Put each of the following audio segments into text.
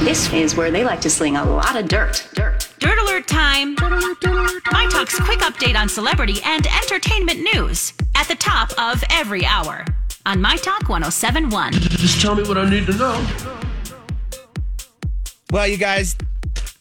This is where they like to sling a lot of dirt. Dirt alert time. My Talk's quick update on celebrity and entertainment news at the top of every hour on My Talk 1071. Just tell me what I need to know. Well, you guys,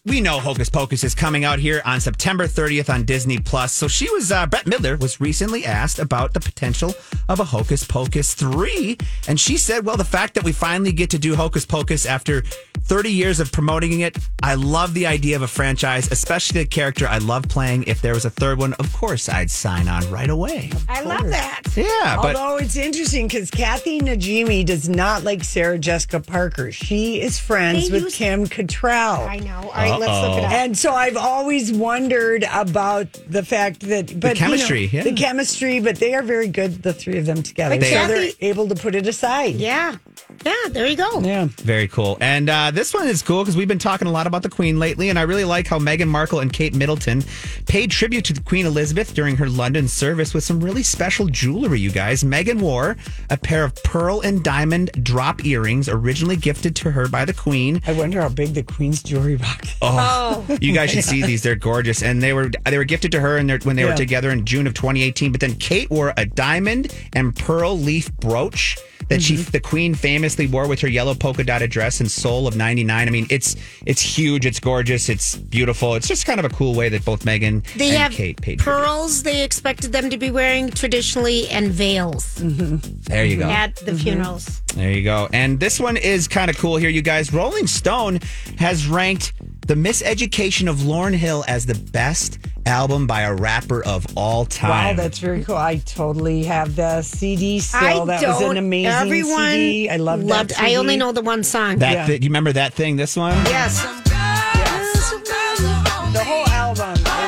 we know Hocus Pocus is coming out here on September 30th on Disney+. So she was, Bette Midler was recently asked about the potential of a Hocus Pocus 3. And she said, well, the fact that we finally get to do Hocus Pocus after 30 years of promoting it, I love the idea of a franchise, especially the character I love playing. If there was a third one, of course, I'd sign on right away. I love that. Yeah. Although it's interesting because Kathy Najimy does not like Sarah Jessica Parker. She is friends with Kim Cattrall. I know. Let's look it up. And so I've always wondered about the fact that the chemistry, the chemistry, but they are very good, the three of them together. But so they're able to put it aside. Yeah. Yeah, there you go. Yeah. Very cool. And this one is cool because we've been talking a lot about the Queen lately, and I really like how Meghan Markle and Kate Middleton paid tribute to Queen Elizabeth during her London service with some really special jewelry, you guys. Meghan wore a pair of pearl and diamond drop earrings originally gifted to her by the Queen. I wonder how big the Queen's jewelry box is. Oh, you guys should see these. They're gorgeous. And they were gifted to her when they were together in June of 2018. But then Kate wore a diamond and pearl leaf brooch that the Queen famously wore with her yellow polka dotted dress in Seoul of '99. I mean, it's huge. It's gorgeous. It's beautiful. It's just kind of a cool way that both Meghan and Kate paid for pearls. They expected them to be wearing traditionally and veils. There you go. At the funerals. There you go. And this one is kind of cool here, you guys. Rolling Stone has ranked The Miseducation of Lauryn Hill as the best album by a rapper of all time. Wow, that's very cool. I totally have the CD still. That was an amazing CD. I loved that CD. I only know the one song. You remember that thing, this one? Yes. The whole album is so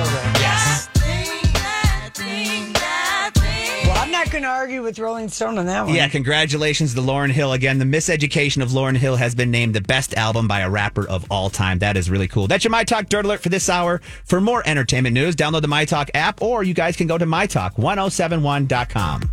good. Yes. Well, I'm not going to argue with Rolling Stone on that one. Yeah, congratulations to Lauryn Hill. Again, The Miseducation of Lauryn Hill has been named the best album by a rapper of all time. That is really cool. That's your MyTalk Dirt Alert for this hour. For more entertainment news, download the MyTalk app, or you guys can go to MyTalk1071.com.